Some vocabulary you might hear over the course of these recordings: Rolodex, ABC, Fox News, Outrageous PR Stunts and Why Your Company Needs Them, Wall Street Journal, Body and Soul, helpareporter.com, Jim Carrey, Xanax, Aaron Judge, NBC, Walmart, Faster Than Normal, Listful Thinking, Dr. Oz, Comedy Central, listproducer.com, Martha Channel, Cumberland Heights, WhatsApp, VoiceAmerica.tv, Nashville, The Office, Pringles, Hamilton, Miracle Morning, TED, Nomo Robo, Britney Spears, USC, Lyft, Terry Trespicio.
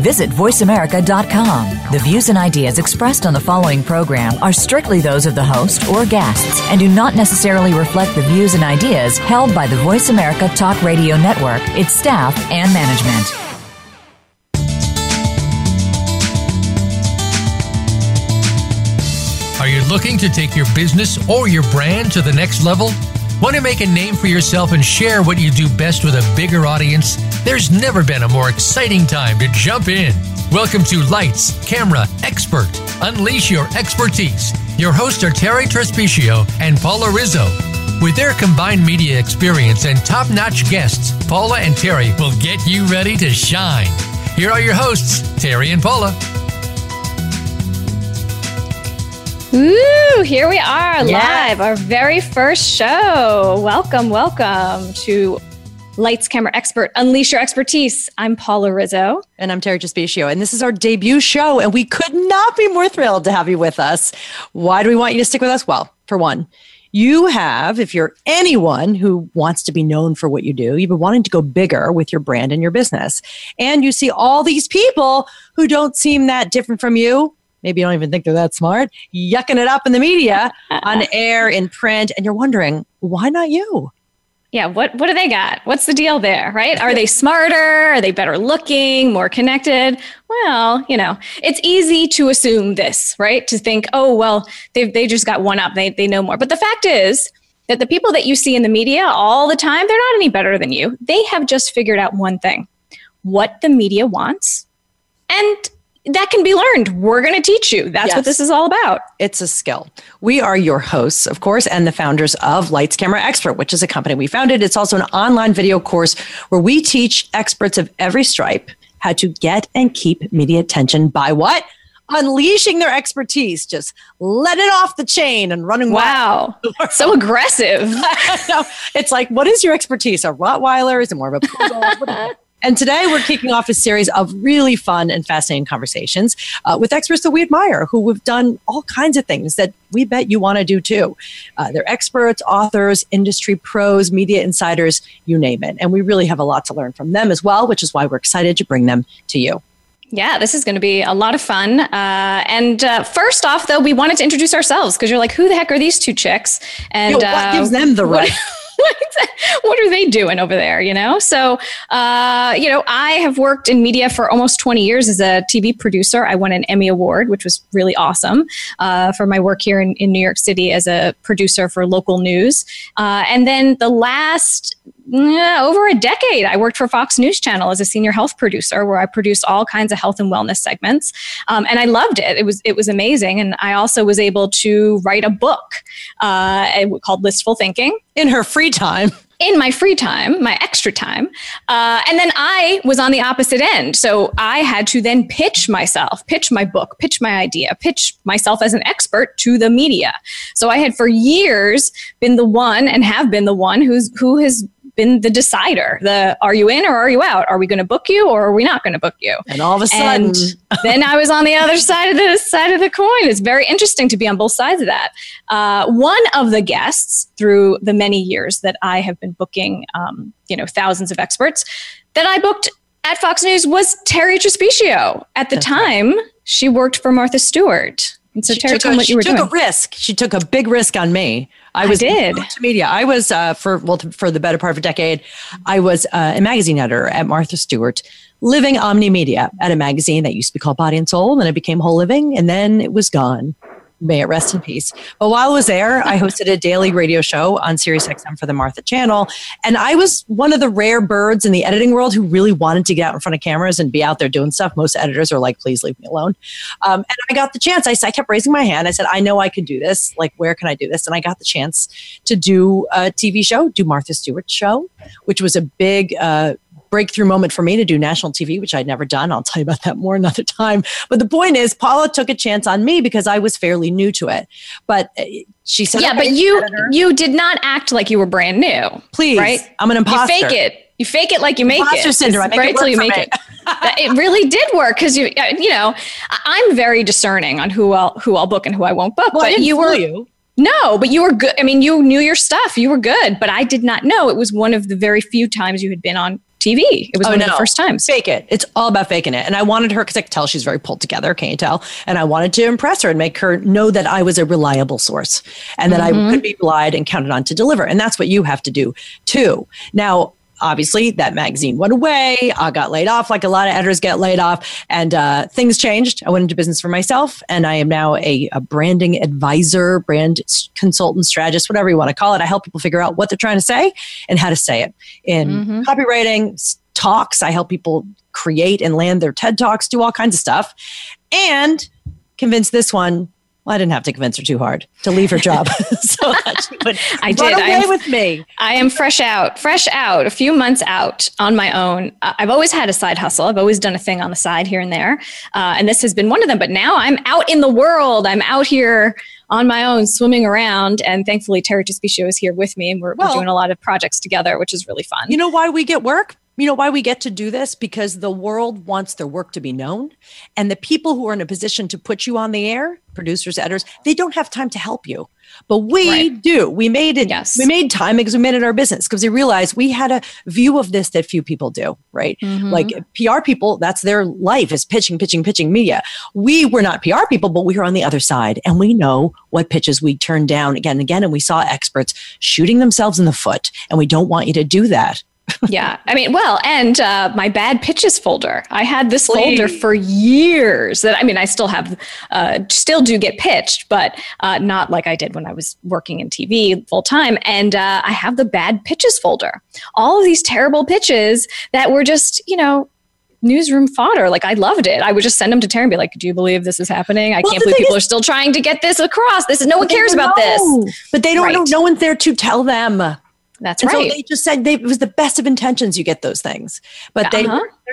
Visit voiceamerica.com. The views and ideas expressed on the following program are strictly those of the host or guests and do not necessarily reflect the views and ideas held by the Voice America Talk Radio Network, its staff, and management. Are you looking to take your business or your brand to the next level? Want to make a name for yourself and share what you do best with a bigger audience? There's never been a more exciting time to jump in. Welcome to Lights, Camera, Expert. Unleash your expertise. Your hosts are Terry Trespicio and Paula Rizzo. With their combined media experience and top-notch guests, Paula and Terry will get you ready to shine. Here are your hosts, Terry and Paula. Ooh, here we are live, our very first show. Welcome to Lights, Camera, Expert. Unleash your expertise. I'm Paula Rizzo. And I'm Terry Trespicio. And this is our debut show. And we could not be more thrilled to have you with us. Why do we want you to stick with us? Well, for one, you have, if you're anyone who wants to be known for what you do, you've been wanting to go bigger with your brand and your business. And you see all these people who don't seem that different from you. Maybe you don't even think they're that smart. Yucking it up in the media, on air, in print. And you're wondering, why not you? Yeah, what do they got? What's the deal there, right? Are they smarter? Are they better looking, more connected? Well, you know, it's easy to assume this, right? To think, oh, well, they just got one up. They know more. But the fact is that the people that you see in the media all the time, they're not any better than you. They have just figured out one thing, what the media wants, and that can be learned. We're going to teach you. That's what this is all about. It's a skill. We are your hosts, of course, and the founders of Lights, Camera, Expert, which is a company we founded. It's also an online video course where we teach experts of every stripe how to get and keep media attention by what? Unleashing their expertise. Just let it off the chain and running wild. Wow. So aggressive. No, it's like, what is your expertise? A Rottweiler? Is it more of a poodle? And today we're kicking off a series of really fun and fascinating conversations with experts that we admire, who have done all kinds of things that we bet you want to do too. They're experts, authors, industry pros, media insiders, you name it. And we really have a lot to learn from them as well, which is why we're excited to bring them to you. Yeah, this is going to be a lot of fun. And first off, though, we wanted to introduce ourselves because you're like, who the heck are these two chicks? And what gives them the right? What are they doing over there, you know? So, I have worked in media for almost 20 years as a TV producer. I won an Emmy Award, which was really awesome for my work here in New York City as a producer for local news. And then the last over a decade, I worked for Fox News Channel as a senior health producer, where I produced all kinds of health and wellness segments. And I loved it. It was amazing. And I also was able to write a book called Listful Thinking. In my free time, my extra time. And then I was on the opposite end. So I had to then pitch myself, pitch my book, pitch my idea, pitch myself as an expert to the media. So I had for years been the one and have been the one who has been the decider. Are you in or are you out? Are we going to book you or are we not going to book you? And all of a sudden, then I was on the other side of the coin. It's very interesting to be on both sides of that. One of the guests through the many years that I have been booking, thousands of experts that I booked at Fox News was Terry Trespicio. At the time, she worked for Martha Stewart. And so Terry, tell me what you were doing. She took a risk. She took a big risk on me. I did. Media. I was for the better part of a decade. I was a magazine editor at Martha Stewart Living Omnimedia, at a magazine that used to be called Body and Soul. Then it became Whole Living, and then it was gone. May it rest in peace. But while I was there, I hosted a daily radio show on Sirius XM for the Martha Channel. And I was one of the rare birds in the editing world who really wanted to get out in front of cameras and be out there doing stuff. Most editors are like, please leave me alone. And I got the chance. I kept raising my hand. I said, I know I can do this. Like, where can I do this? And I got the chance to do a TV show, do Martha Stewart's show, which was a big breakthrough moment for me to do national TV, which I'd never done. I'll tell you about that more another time. But the point is, Paula took a chance on me because I was fairly new to it. But she said, "Yeah, okay, but you did not act like you were brand new. Please, right? I'm an imposter. You fake it. You fake it like you make it. Syndrome. Right till you make it. It really did work because you know, I'm very discerning on who I'll book and who I won't book. Well, but you were good. I mean, you knew your stuff. You were good, but I did not know. It was one of the very few times you had been on TV. It was one of the first times. Fake it. It's all about faking it. And I wanted her, because I could tell she's very pulled together. Can you tell? And I wanted to impress her and make her know that I was a reliable source and that I could be relied and counted on to deliver. And that's what you have to do too. Now, obviously, that magazine went away. I got laid off, like a lot of editors get laid off, and things changed. I went into business for myself, and I am now a branding advisor, brand consultant, strategist, whatever you want to call it. I help people figure out what they're trying to say and how to say it. In copywriting, talks, I help people create and land their TED Talks, do all kinds of stuff, and convince this one. Well, I didn't have to convince her too hard to leave her job. So that she would run away with me. I am fresh out, a few months out on my own. I've always had a side hustle. I've always done a thing on the side here and there. And this has been one of them. But now I'm out in the world. I'm out here on my own, swimming around. And thankfully, Terry Trespicio is here with me. And we're doing a lot of projects together, which is really fun. You know why we get work? You know why we get to do this? Because the world wants their work to be known. And the people who are in a position to put you on the air, producers, editors, they don't have time to help you. But we do. We made it. Yes. We made time because we made it our business, because we realized we had a view of this that few people do, right? Like PR people, that's their life, is pitching media. We were not PR people, but we were on the other side. And we know what pitches we turned down again and again. And we saw experts shooting themselves in the foot. And we don't want you to do that. Yeah. I mean, my bad pitches folder. I had this folder for years I still have, still do get pitched, but not like I did when I was working in TV full time. And I have the bad pitches folder. All of these terrible pitches that were just, newsroom fodder. Like, I loved it. I would just send them to Terry and be like, do you believe this is happening? I can't believe people are still trying to get this across. No one cares about this. But they don't know. No one's there to tell them. That's right. And so they just said it was the best of intentions you get those things. But they're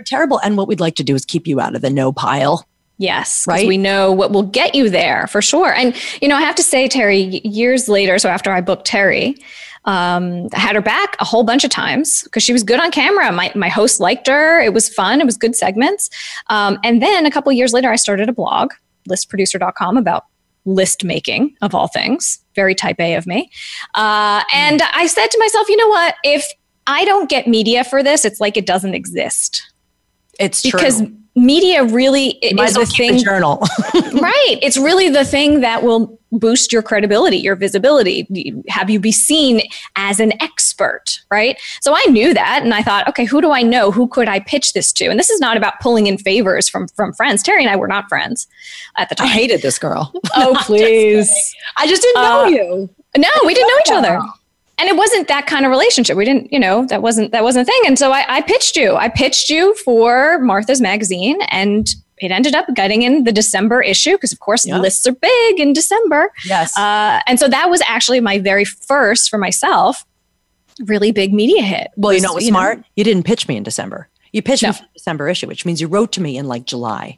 terrible. And what we'd like to do is keep you out of the no pile. Yes. Right. We know what will get you there for sure. And, I have to say, Terry, years later, so after I booked Terry, I had her back a whole bunch of times because she was good on camera. My host liked her. It was fun. It was good segments. And then a couple of years later, I started a blog, listproducer.com, about list making of all things. Very type A of me. And I said to myself, you know what? If I don't get media for this, it's like it doesn't exist. It's because true. Media really is the thing. A journal. Right. It's really the thing that will boost your credibility, your visibility, have you be seen as an expert, right? So I knew that. And I thought, okay, who do I know? Who could I pitch this to? And this is not about pulling in favors from friends. Terry and I were not friends at the time. I hated this girl. Oh, please. I just didn't know you. No, we didn't know each other. And it wasn't that kind of relationship. We didn't, that wasn't a thing. And so I pitched you for Martha's magazine, and it ended up getting in the December issue because, of course, lists are big in December. Yes. And so that was actually my very first, for myself, really big media hit. Well, it was smart. You didn't pitch me in December. You pitched me for the December issue, which means you wrote to me in like July.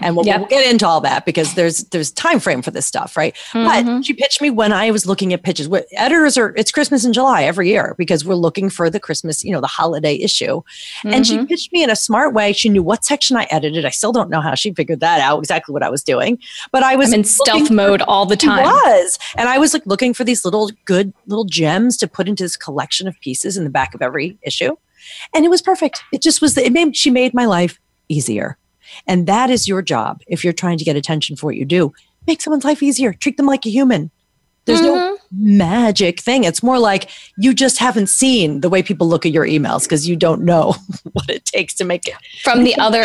And we'll get into all that because there's time frame for this stuff, right? But she pitched me when I was looking at pitches. Editors it's Christmas in July every year because we're looking for the Christmas, the holiday issue. And she pitched me in a smart way. She knew what section I edited. I still don't know how she figured that out, exactly what I was doing. But I was in stealth mode all the time. And I was like looking for these little gems to put into this collection of pieces in the back of every issue. And it was perfect. It just was, she made my life easier. And that is your job. If you're trying to get attention for what you do, make someone's life easier. Treat them like a human. There's no magic thing. It's more like you just haven't seen the way people look at your emails because you don't know what it takes to make it from the other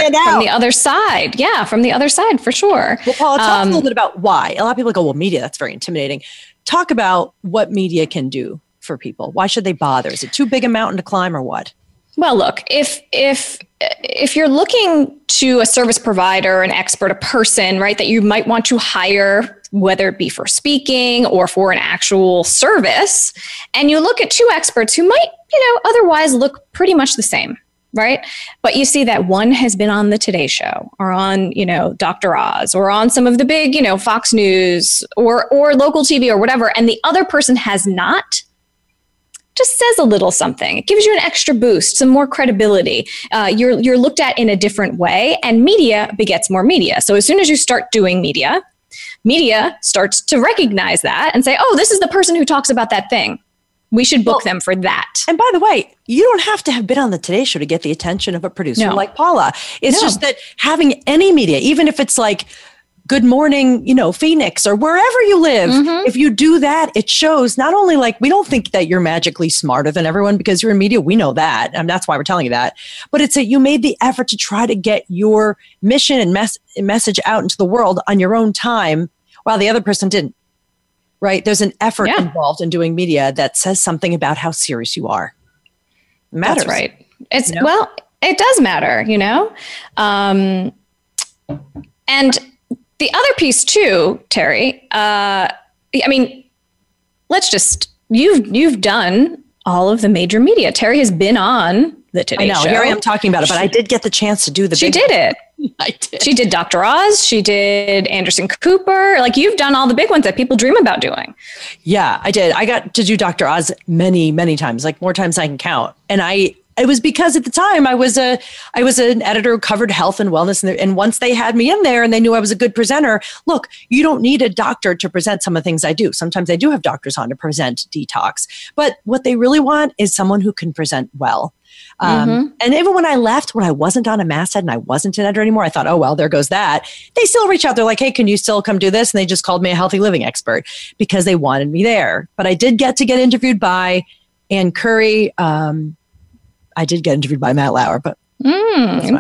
side. Yeah, from the other side for sure. Well, Paula, talk a little bit about why. A lot of people go, well, media, that's very intimidating. Talk about what media can do for people. Why should they bother? Is it too big a mountain to climb or what? Well, look, if you're looking to a service provider, an expert, a person, right, that you might want to hire, whether it be for speaking or for an actual service, and you look at two experts who might, otherwise look pretty much the same, right? But you see that one has been on the Today Show or on, Dr. Oz or on some of the big, Fox News or local TV or whatever, and the other person has not. just says a little something. It gives you an extra boost, some more credibility. You're looked at in a different way, and media begets more media. So as soon as you start doing media, media starts to recognize that and say, oh, this is the person who talks about that thing. We should book them for that. And by the way, you don't have to have been on the Today Show to get the attention of a producer like Paula. It's just that having any media, even if it's like Good Morning, Phoenix or wherever you live, if you do that, it shows not only like we don't think that you're magically smarter than everyone because you're in media. We know that. And that's why we're telling you that. But it's that you made the effort to try to get your mission and message out into the world on your own time while the other person didn't. Right? There's an effort involved in doing media that says something about how serious you are. It matters. That's right. It's well, it does matter, and the other piece too, Terry, I mean, let's just, you've done all of the major media. Terry has been on the Today Show. I know, here I am talking about it, but I did get the chance to do the big one. She did it. I did. She did Dr. Oz. She did Anderson Cooper. Like, you've done all the big ones that people dream about doing. Yeah, I did. I got to do Dr. Oz many, many times, like more times I can count. And it was because at the time I was an editor who covered health and wellness. And once they had me in there and they knew I was a good presenter, look, you don't need a doctor to present some of the things I do. Sometimes I do have doctors on to present detox. But what they really want is someone who can present well. And even when I left, when I wasn't on a masthead and I wasn't an editor anymore, I thought, oh, well, there goes that. They still reach out. They're like, hey, can you still come do this? And they just called me a healthy living expert because they wanted me there. But I did get interviewed by Ann Curry. I did get interviewed by Matt Lauer, but interesting.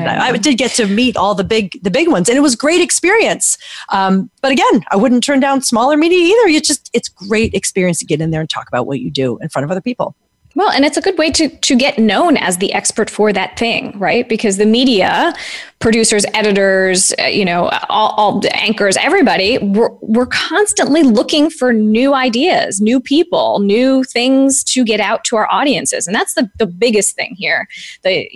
I did get to meet all the big ones, and it was great experience. But again, I wouldn't turn down smaller media either. It's great experience to get in there and talk about what you do in front of other people. Well, and it's a good way to get known as the expert for that thing, right? Because the media, producers, editors, all the anchors, everybody, we're constantly looking for new ideas, new people, new things to get out to our audiences. And that's the biggest thing here. The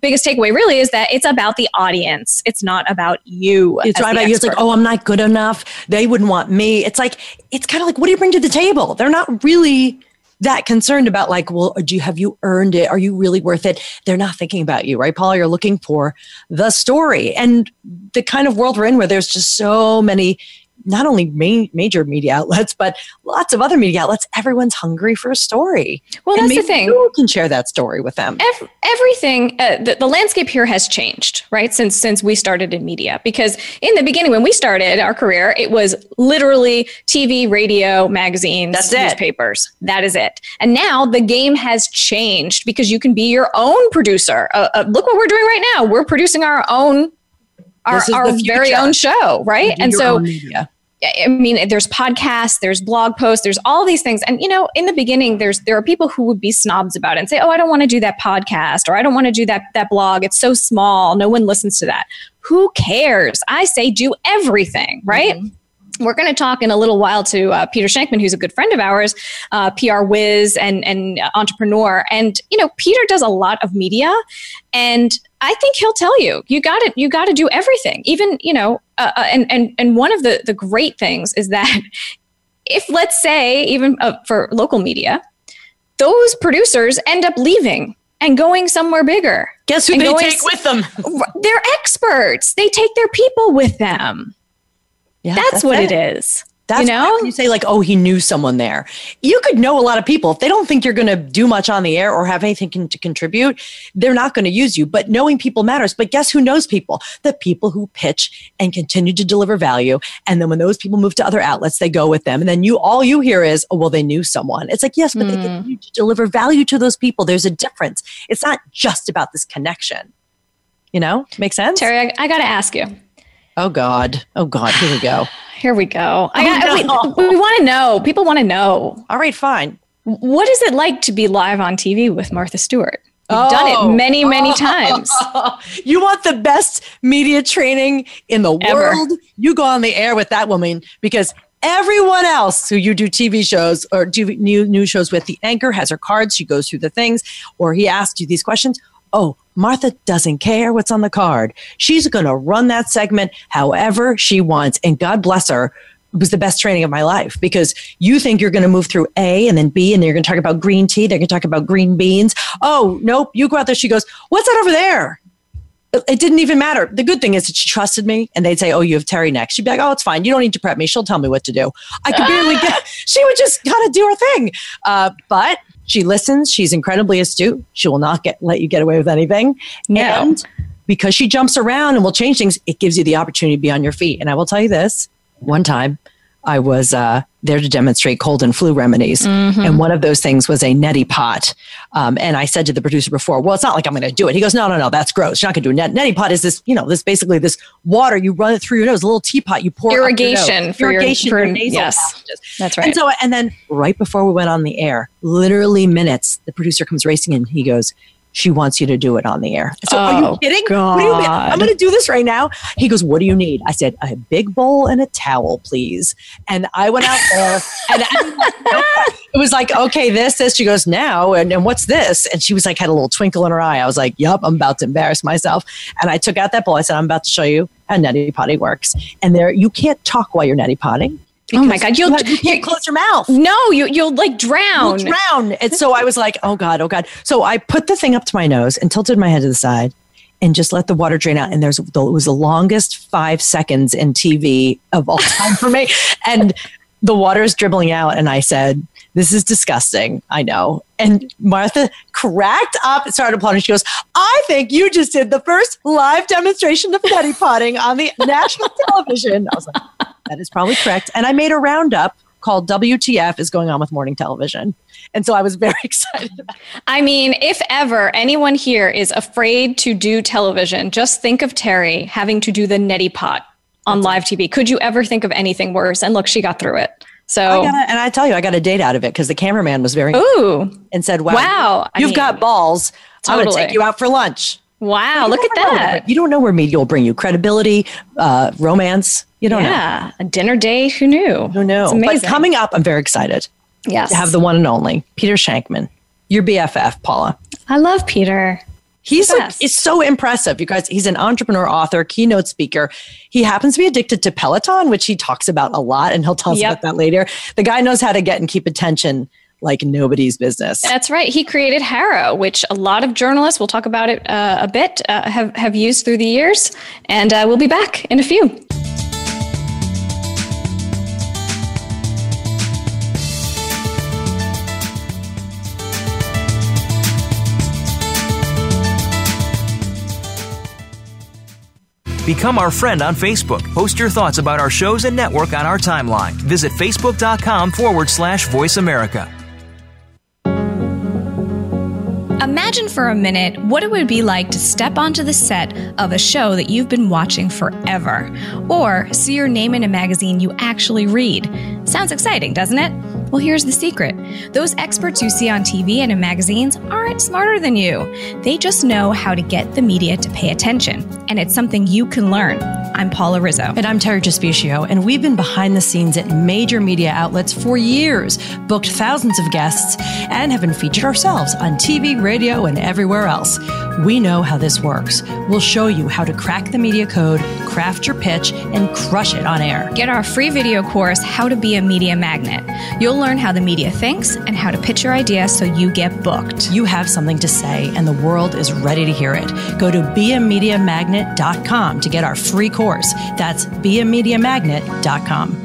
biggest takeaway really is that it's about the audience. It's not about you. It's not about you. It's like, oh, I'm not good enough. They wouldn't want me. It's like, it's kind of like, what do you bring to the table? They're not really that concerned about like, well, have you earned it? Are you really worth it? They're not thinking about you, right, Paula? You're looking for the story. And the kind of world we're in where there's just so many, not only major media outlets, but lots of other media outlets, everyone's hungry for a story. Well, and that's the thing. You can share that story with them. Everything, the landscape here has changed, right? Since we started in media, because in the beginning, when we started our career, it was literally TV, radio, magazines, newspapers. That is it. And now the game has changed because you can be your own producer. Look what we're doing right now. We're producing our own very own show, right? And so, I mean, there's podcasts, there's blog posts, there's all these things. And, in the beginning, there are people who would be snobs about it and say, oh, I don't want to do that podcast, or I don't want to do that blog. It's so small. No one listens to that. Who cares? I say do everything, right? Mm-hmm. We're going to talk in a little while to Peter Shankman, who's a good friend of ours, PR whiz and entrepreneur. And, Peter does a lot of media, and I think he'll tell you, you got to do everything. Even, and one of the great things is that if, let's say, even for local media, those producers end up leaving and going somewhere bigger. Guess who they take with them? They're experts. They take their people with them. Yeah, that's what it is. That's when you say like, oh, he knew someone there. You could know a lot of people. If they don't think you're going to do much on the air or have anything to contribute, they're not going to use you. But knowing people matters. But guess who knows people? The people who pitch and continue to deliver value. And then when those people move to other outlets, they go with them. And then all you hear is, oh, well, they knew someone. It's like, yes, but they continue to deliver value to those people. There's a difference. It's not just about this connection. Make sense? Terry, I got to ask you. Oh God. Here we go. We want to know. People want to know. All right, fine. What is it like to be live on TV with Martha Stewart? You've done it many, many times. You want the best media training in the world? You go on the air with that woman, because everyone else who you do TV shows or do new shows with, the anchor has her cards. She goes through the things, or he asks you these questions. Oh, Martha doesn't care what's on the card. She's going to run that segment however she wants. And God bless her was the best training of my life, because you think you're going to move through A and then B, and then you're going to talk about green tea. They're going to talk about green beans. Oh, nope. You go out there. She goes, what's that over there? It didn't even matter. The good thing is that she trusted me, and they'd say, oh, you have Terry next. She'd be like, oh, it's fine. You don't need to prep me. She'll tell me what to do. I could barely get, she would just kind of do her thing. But she listens. She's incredibly astute. She will not let you get away with anything. No. And because she jumps around and will change things, it gives you the opportunity to be on your feet. And I will tell you this. One time I was there to demonstrate cold and flu remedies. Mm-hmm. And one of those things was a neti pot. And I said to the producer before, well, it's not like I'm going to do it. He goes, no, that's gross. You're not going to do it. Neti pot is this, this basically this water, you run it through your nose, a little teapot, you pour irrigation up your nose. For your nasal passages. That's right. And so, and then right before we went on the air, literally minutes, the producer comes racing in. He goes, she wants you to do it on the air. So are you kidding? God. What do you mean? I'm going to do this right now. He goes, what do you need? I said, a big bowl and a towel, please. And I went out there and it was like, okay, this. She goes, now, and what's this? And she was like, had a little twinkle in her eye. I was like, yep, I'm about to embarrass myself. And I took out that bowl. I said, I'm about to show you how neti potty works. And there, you can't talk while you're neti potting. Because oh my God! You can't close your mouth. No, you'll like drown. You'll drown. And so I was like, oh God. So I put the thing up to my nose and tilted my head to the side, and just let the water drain out. And it was the longest 5 seconds in TV of all time for me. And the water is dribbling out, and I said, this is disgusting. I know. And Martha cracked up and started applauding. She goes, I think you just did the first live demonstration of neti potting on the national television. I was like, that is probably correct. And I made a roundup called WTF is going on with morning television. And so I was very excited about it. I mean, if ever anyone here is afraid to do television, just think of Terry having to do the neti pot on live TV. Could you ever think of anything worse? And look, she got through it. So, and I tell you, I got a date out of it because the cameraman was very and said, wow, you've got balls. Totally. I'm going to take you out for lunch. Wow, look at that. You don't know where media will bring you. Credibility, romance. You don't know. Yeah, a dinner date. Who knew? Who knew? It's amazing. But coming up, I'm very excited. Yes. To have the one and only, Peter Shankman, your BFF, Paula. I love Peter. It's so impressive, you guys. He's an entrepreneur, author, keynote speaker. He happens to be addicted to Peloton, which he talks about a lot, and he'll tell us about that later. The guy knows how to get and keep attention like nobody's business. That's right. He created Harrow, which a lot of journalists, we'll talk about it a bit, have used through the years. And we'll be back in a few. Become our friend on Facebook. Post your thoughts about our shows and network on our timeline. Visit Facebook.com/Voice America. Imagine for a minute what it would be like to step onto the set of a show that you've been watching forever, or see your name in a magazine you actually read. Sounds exciting, doesn't it? Well, here's the secret. Those experts you see on TV and in magazines aren't smarter than you. They just know how to get the media to pay attention, and it's something you can learn. I'm Paula Rizzo. And I'm Terry Trespicio, and we've been behind the scenes at major media outlets for years, booked thousands of guests, and have been featured ourselves on TV, radio, and everywhere else. We know how this works. We'll show you how to crack the media code, craft your pitch, and crush it on air. Get our free video course, How to Be a Media Magnet. You'll learn how the media thinks and how to pitch your idea so you get booked. You have something to say, and the world is ready to hear it. Go to BeAMediaMagnet.com to get our free course. That's BeAMediaMagnet.com.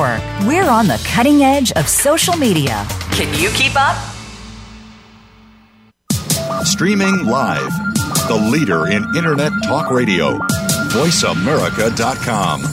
We're on the cutting edge of social media. Can you keep up? Streaming live, the leader in Internet talk radio, voiceamerica.com.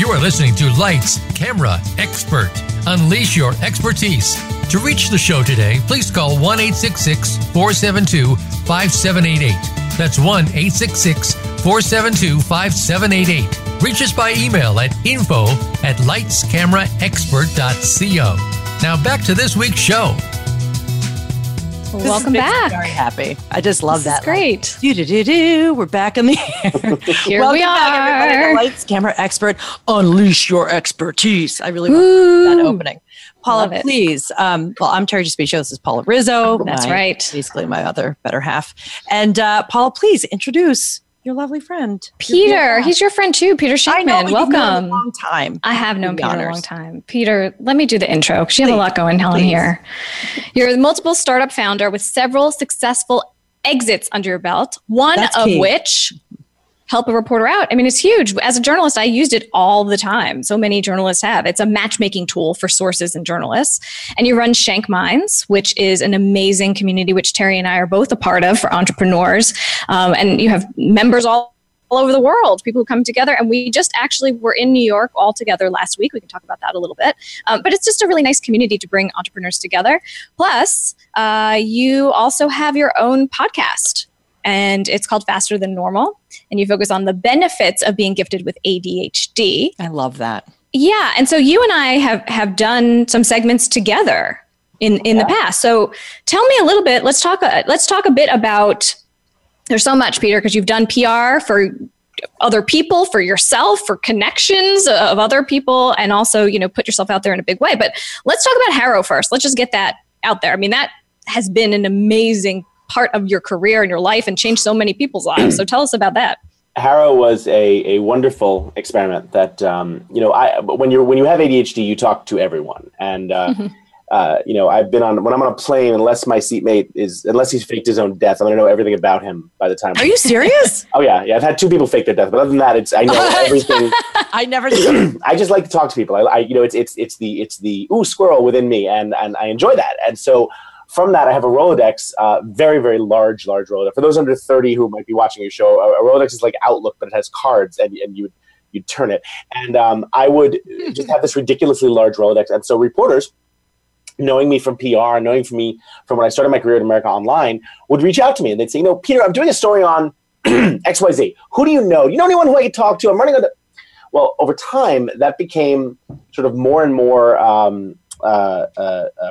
You are listening to Lights, Camera, Expert. Unleash your expertise. To reach the show today, please call 1-866-472-5788. That's 1-866-472-5788. Reach us by email at info@lightscameraexpert.co. Now back to this week's show. Well, welcome back. I'm very happy. I just love that. That's great. We're back in the air. Here we are. Back, everybody. Lights, Camera, Expert. Unleash your expertise. I really love that opening. Paula, please. Well, I'm Terry Trespicio. This is Paula Rizzo. That's right. Basically my other better half. And Paula, please introduce your lovely friend. Peter. He's your friend too. Peter Shankman. I know, welcome. Known a long time. I have known Peter a long time. Peter, let me do the intro because you have a lot going on here. You're a multiple startup founder with several successful exits under your belt, one of which, Help a Reporter Out. I mean, it's huge. As a journalist, I used it all the time. So many journalists have. It's a matchmaking tool for sources and journalists. And you run ShankMinds, which is an amazing community, which Terry and I are both a part of for entrepreneurs. And you have members all over the world, people who come together. And we just actually were in New York all together last week. We can talk about that a little bit. But it's just a really nice community to bring entrepreneurs together. Plus, you also have your own podcast. And it's called Faster Than Normal. And you focus on the benefits of being gifted with ADHD. I love that. Yeah. And so you and I have done some segments together in the past. So tell me a little bit. Let's talk a bit about, there's so much, Peter, because you've done PR for other people, for yourself, for connections of other people, and also, put yourself out there in a big way. But let's talk about Harrow first. Let's just get that out there. I mean, that has been an amazing part of your career and your life and changed so many people's lives. So tell us about that. Harrow was a wonderful experiment that, when you have ADHD, you talk to everyone. And, I've been when I'm on a plane, unless he's faked his own death, I'm going to know everything about him by the time. Are you serious? Oh yeah. Yeah. I've had two people fake their death, but other than that, I know everything. I never, I just like to talk to people. It's the ooh squirrel within me. And I enjoy that. And so, from that, I have a Rolodex, very, very large Rolodex. For those under 30 who might be watching your show, a Rolodex is like Outlook, but it has cards, and you'd turn it. And I would just have this ridiculously large Rolodex. And so reporters, knowing me from PR, knowing me from when I started my career at America Online, would reach out to me. And they'd say, Peter, I'm doing a story on XYZ. Who do you know? Do you know anyone who I can talk to? I'm running on the... Well, over time, that became sort of more and more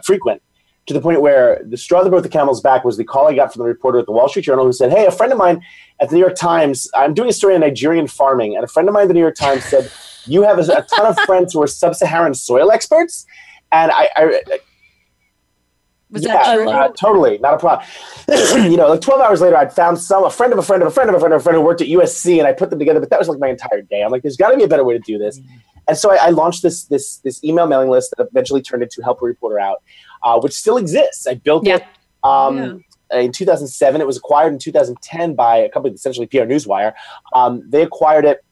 frequent. To the point where the straw that broke the camel's back was the call I got from the reporter at the Wall Street Journal who said, hey, a friend of mine at the New York Times, I'm doing a story on Nigerian farming, and a friend of mine at the New York Times said, you have a ton of friends who are sub-Saharan soil experts? And that true? Totally, not a problem. Like 12 hours later, I'd found a friend of a friend who worked at USC, and I put them together, but that was like my entire day. I'm like, there's got to be a better way to do this. And so I launched this email mailing list that eventually turned into Help a Reporter Out, which still exists. I built it in 2007. It was acquired in 2010 by a company, essentially PR Newswire. They acquired it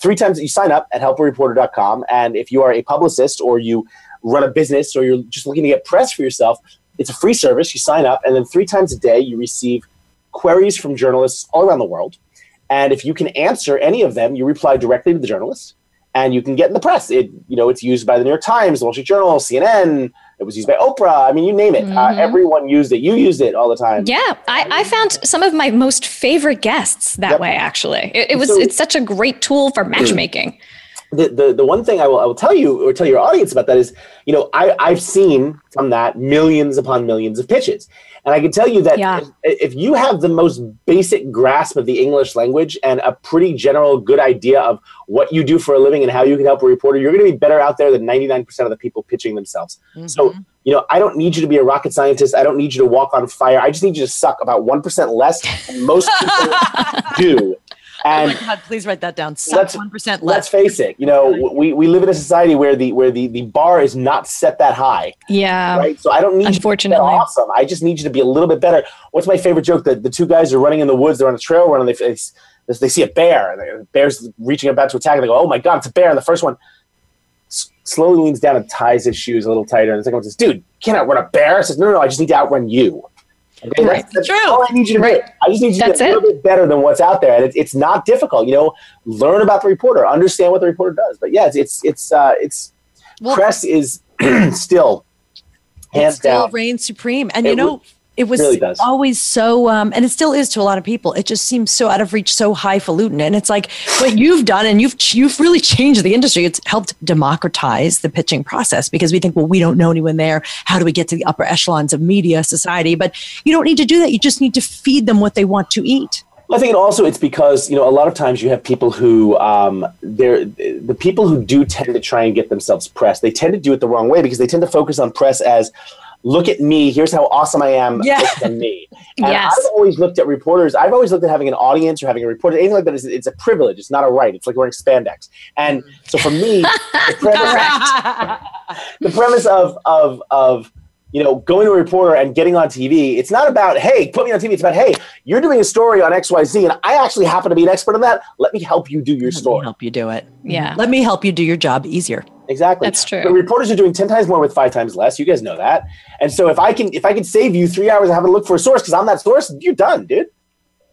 3 times. You sign up at helpareporter.com. And if you are a publicist or you run a business or you're just looking to get press for yourself, it's a free service. You sign up. And then 3 times a day, you receive queries from journalists all around the world. And if you can answer any of them, you reply directly to the journalist. And you can get in the press. It's used by the New York Times, the Wall Street Journal, CNN. It was used by Oprah. I mean, you name it. Mm-hmm. Everyone used it. You used it all the time. Yeah. I found some of my most favorite guests that way, actually. It's such a great tool for matchmaking. The one thing I will tell you or tell your audience about that is, I've seen from that millions upon millions of pitches. And I can tell you that if you have the most basic grasp of the English language and a pretty general good idea of what you do for a living and how you can help a reporter, you're going to be better out there than 99% of the people pitching themselves. Mm-hmm. So, I don't need you to be a rocket scientist. I don't need you to walk on fire. I just need you to suck about 1% less than most people do. And oh my God, please write that down. Suck 1% less. Let's face it. We live in a society where the bar is not set that high. Yeah. Right. So I don't need you to be awesome. I just need you to be a little bit better. What's my favorite joke? That the two guys are running in the woods. They're on a trail run, and they see a bear. And the bear's reaching about to attack, and they go, "Oh my God, it's a bear!" And the first one slowly leans down and ties his shoes a little tighter. And the second one says, "Dude, you can't outrun a bear." He says, "No, I just need to outrun you." Okay, that's true. All I need you to do. I just need you to get a little bit better than what's out there, and it's not difficult. Learn about the reporter, understand what the reporter does. But press is still Hands down. It still reigns supreme. And you know, it was really always so, and it still is to a lot of people. It just seems so out of reach, so highfalutin. And it's like what you've done, and you've really changed the industry. It's helped democratize the pitching process, because we think, well, we don't know anyone there. How do we get to the upper echelons of media, society? But you don't need to do that. You just need to feed them what they want to eat. I think also it's because, you know, a lot of times you have people who, the people who do tend to try and get themselves press, they tend to do it the wrong way, because they tend to focus on press as, look at me, here's how awesome I am, look at me. And yes. I've always looked at reporters, I've always looked at having an audience or having a reporter, anything like that, it's a privilege, it's not a right. It's like wearing spandex. And so for me, the premise of you know, going to a reporter and getting on TV, it's not about, hey, put me on TV. It's about, hey, you're doing a story on XYZ, and I actually happen to be an expert on that. Let me help you do your story. Let me help you do it. Yeah. Let me help you do your job easier. Exactly. That's true. But reporters are doing 10 times more with 5 times less. You guys know that. And so if I can save you 3 hours of having to look for a source, because I'm that source, you're done, dude.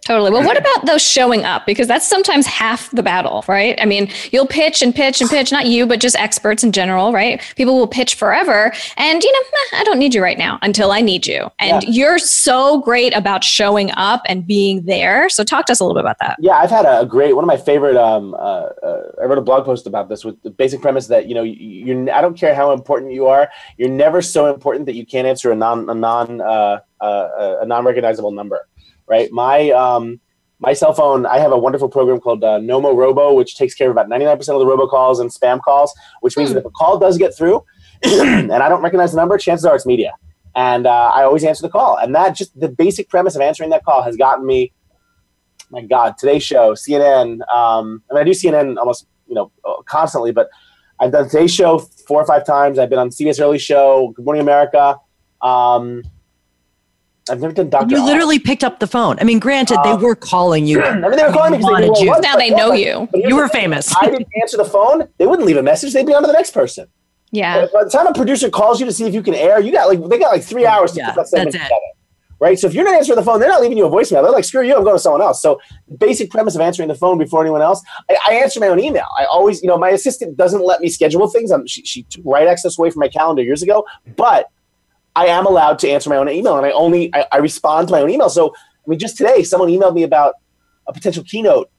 Totally. Well, what about those showing up? Because that's sometimes half the battle, right? I mean, you'll pitch and pitch and pitch, not you, but just experts in general, right? People will pitch forever. And, you know, I don't need you right now until I need you. And you're so great about showing up and being there. So talk to us a little bit about that. Yeah, I've had a great, one of my favorite, I wrote a blog post about this with the basic premise that, you know, I don't care how important you are. You're never so important that you can't answer a non-recognizable number. Right, my cell phone. I have a wonderful program called Nomo Robo, which takes care of about 99% of the robocalls and spam calls. Which means that if a call does get through, and I don't recognize the number, chances are it's media. And I always answer the call. And that just the basic premise of answering that call has gotten me. My God, Today Show, CNN. I mean, I do CNN almost constantly, but I've done Today Show 4 or 5 times. I've been on CBS Early Show, Good Morning America. I've never done Dr. Oz. You literally picked up the phone. I mean, granted, they were calling you. I mean, they were calling me because they wanted you. Now they know you. You were famous. I didn't answer the phone. They wouldn't leave a message. They'd be on to the next person. Yeah. By the time a producer calls you to see if you can air, they got 3 hours to put that segment together. Right? So if you're not answering the phone, they're not leaving you a voicemail. They're like, screw you, I'm going to someone else. So the basic premise of answering the phone before anyone else, I answer my own email. I always, my assistant doesn't let me schedule things. She took right access away from my calendar years ago, but I am allowed to answer my own email, and I respond to my own email. So, I mean, just today, someone emailed me about a potential keynoting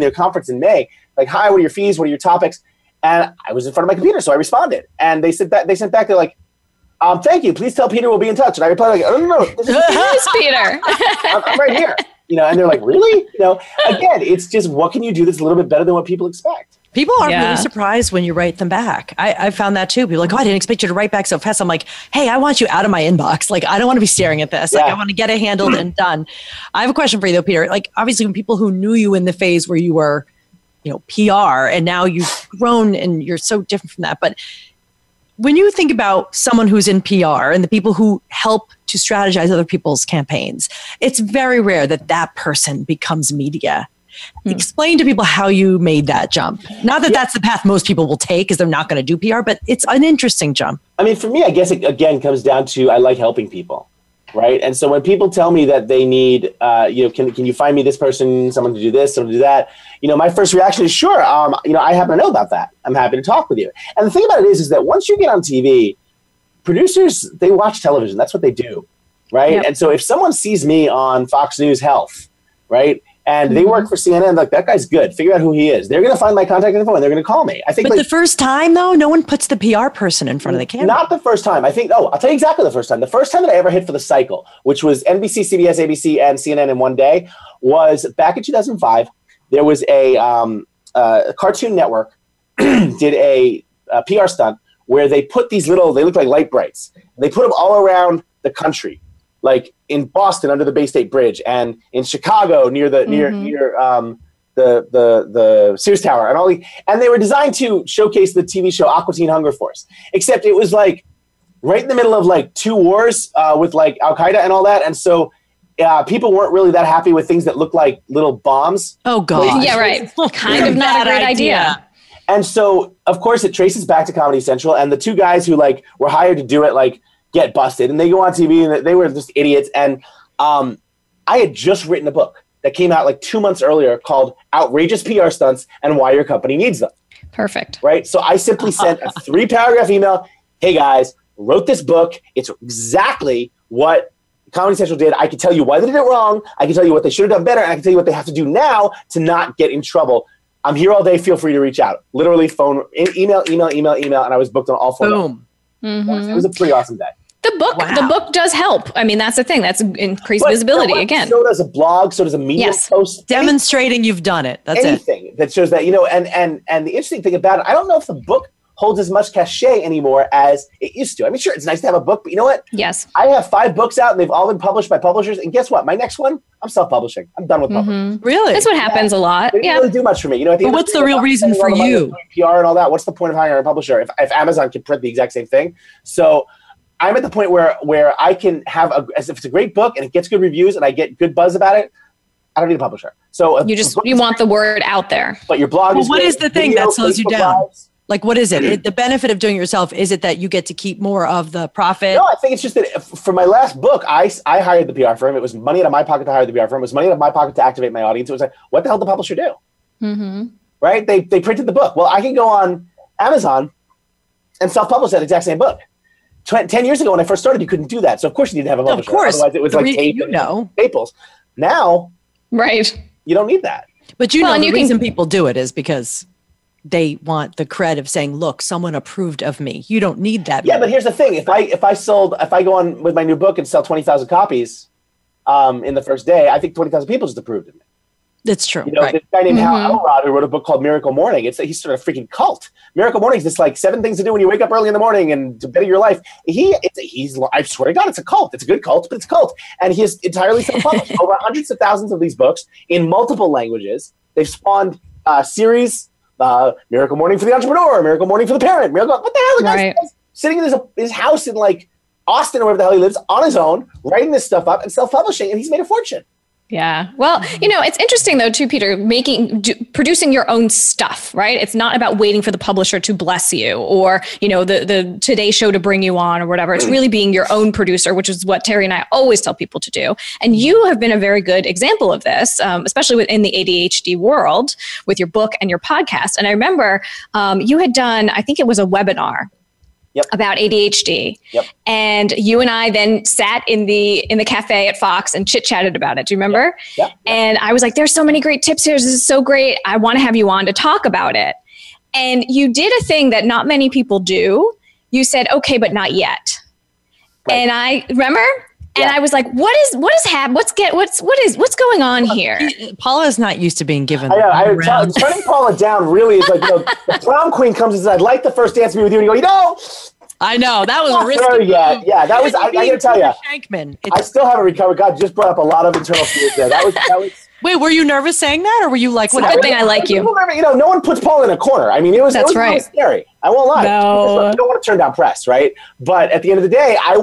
their conference in May. Like, hi, what are your fees? What are your topics? And I was in front of my computer, so I responded. And they sent back, they're like, thank you. Please tell Peter we'll be in touch. And I replied, like, oh, no, this is Peter. I'm right here. And they're like, really? Again, it's just, what can you do that's a little bit better than what people expect? People are really surprised when you write them back. I found that too. People are like, oh, I didn't expect you to write back so fast. I'm like, hey, I want you out of my inbox. Like, I don't want to be staring at this. Like, I want to get it handled and done. I have a question for you though, Peter. Like, obviously when people who knew you in the phase where you were, PR, and now you've grown and you're so different from that. But when you think about someone who's in PR and the people who help to strategize other people's campaigns, it's very rare that person becomes media. Explain to people how you made that jump. Not that that's the path most people will take, because they're not going to do PR, but it's an interesting jump. I mean, for me, I guess it again comes down to I like helping people, right? And so when people tell me that they need, can you find me this person, someone to do this, someone to do that, my first reaction is sure. I happen to know about that. I'm happy to talk with you. And the thing about it is that once you get on TV, producers, they watch television. That's what they do, right? Yep. And so if someone sees me on Fox News Health, right? And they work for CNN. Like, that guy's good. Figure out who he is. They're going to find my contact info and they're going to call me. I think. But the first time, though, no one puts the PR person in front of the camera. Not the first time. I think, I'll tell you exactly the first time. The first time that I ever hit for the cycle, which was NBC, CBS, ABC, and CNN in one day, was back in 2005. There was a Cartoon Network did a PR stunt where they put these little, they looked like light brights. And they put them all around the country. Like in Boston under the Bay State Bridge, and in Chicago near the near the Sears Tower, and and they were designed to showcase the TV show Aqua Teen Hunger Force. Except it was like right in the middle of like 2 wars with like Al Qaeda and all that, and so people weren't really that happy with things that looked like little bombs. Oh God! Yeah, right. Kind of not a great idea. And so, of course, it traces back to Comedy Central and the 2 guys who like were hired to do it like. Get busted, and they go on TV and they were just idiots. And I had just written a book that came out like 2 months earlier called Outrageous PR Stunts and Why Your Company Needs Them. Perfect. Right? So I simply sent a 3-paragraph email. Hey guys, wrote this book. It's exactly what Comedy Central did. I can tell you why they did it wrong. I can tell you what they should have done better. And I can tell you what they have to do now to not get in trouble. I'm here all day. Feel free to reach out. Literally phone, email. And I was booked on all four. Boom. Mm-hmm. It was a pretty awesome day. The book does help. I mean, that's the thing. That's increased visibility again. So does a blog. So does a media post. Demonstrating you've done it. That's anything that shows that, you know, and the interesting thing about it, I don't know if the book holds as much cachet anymore as it used to. I mean, sure, it's nice to have a book, but you know what? Yes. I have 5 books out and they've all been published by publishers. And guess what? My next one, I'm self-publishing. I'm done with publishing. Really? That's what happens a lot. It didn't really do much for me. You know, but what's the real reason for you? PR and all that. What's the point of hiring a publisher if Amazon can print the exact same thing? So I'm at the point where I can have as if it's a great book and it gets good reviews and I get good buzz about it, I don't need a publisher. So you want the word out there. But your blog is what is the thing that slows you down? Like, what is it? The benefit of doing it yourself, is it that you get to keep more of the profit? No, I think it's just that for my last book, I hired the PR firm. It was money out of my pocket to hire the PR firm. It was money out of my pocket to activate my audience. It was like, what the hell did the publisher do? Mm-hmm. Right? They printed the book. Well, I can go on Amazon and self-publish that exact same book. 10 years ago when I first started, you couldn't do that. So, of course, you need to have a publisher. No, of course. Otherwise, it was like tape and Staples. Now, right? You don't need that. But the reason people do it is because they want the cred of saying, look, someone approved of me. You don't need that. Yeah, but here's the thing. If I go on with my new book and sell 20,000 copies in the first day, I think 20,000 people just approved of me. That's true. You know, This guy named Hal Elrod, who wrote a book called Miracle Morning. He's sort of a freaking cult. Miracle Morning is just like 7 things to do when you wake up early in the morning and to better your life. I swear to God, it's a cult. It's a good cult, but it's a cult. And he is entirely self-published. Over hundreds of thousands of these books in multiple languages. They've spawned series. Miracle Morning for the entrepreneur, Miracle Morning for the parent. What the hell? The guy's sitting in his house in like Austin or wherever the hell he lives on his own, writing this stuff up and self-publishing, and he's made a fortune. Yeah. Well, you know, it's interesting though too, Peter, producing your own stuff, right? It's not about waiting for the publisher to bless you or, you know, the Today Show to bring you on or whatever. It's really being your own producer, which is what Terry and I always tell people to do. And you have been a very good example of this, especially within the ADHD world with your book and your podcast. And I remember you had done, I think it was a webinar. Yep. About ADHD. Yep. And you and I then sat in the cafe at Fox and chit-chatted about it. Do you remember? Yep. Yep. And I was like, there's so many great tips here. This is so great. I want to have you on to talk about it. And you did a thing that not many people do. You said, okay, but not yet. Right. And I remember, yeah. And I was like, what's going on here? Paula's not used to being given. Turning Paula down really is like, you know, the prom queen comes and says, I'd like the first dance to be with you. And you go, you know. I know. That was risky. Yeah, that was, I got to tell you. Shankman. I still haven't recovered. God just brought up a lot of internal fears there. That was Wait, were you nervous saying that? Or were you like, what good thing I like you? Remember, you know, no one puts Paula in a corner. I mean, it was really scary. I won't lie. No. I don't want to turn down press, right? But at the end of the day, I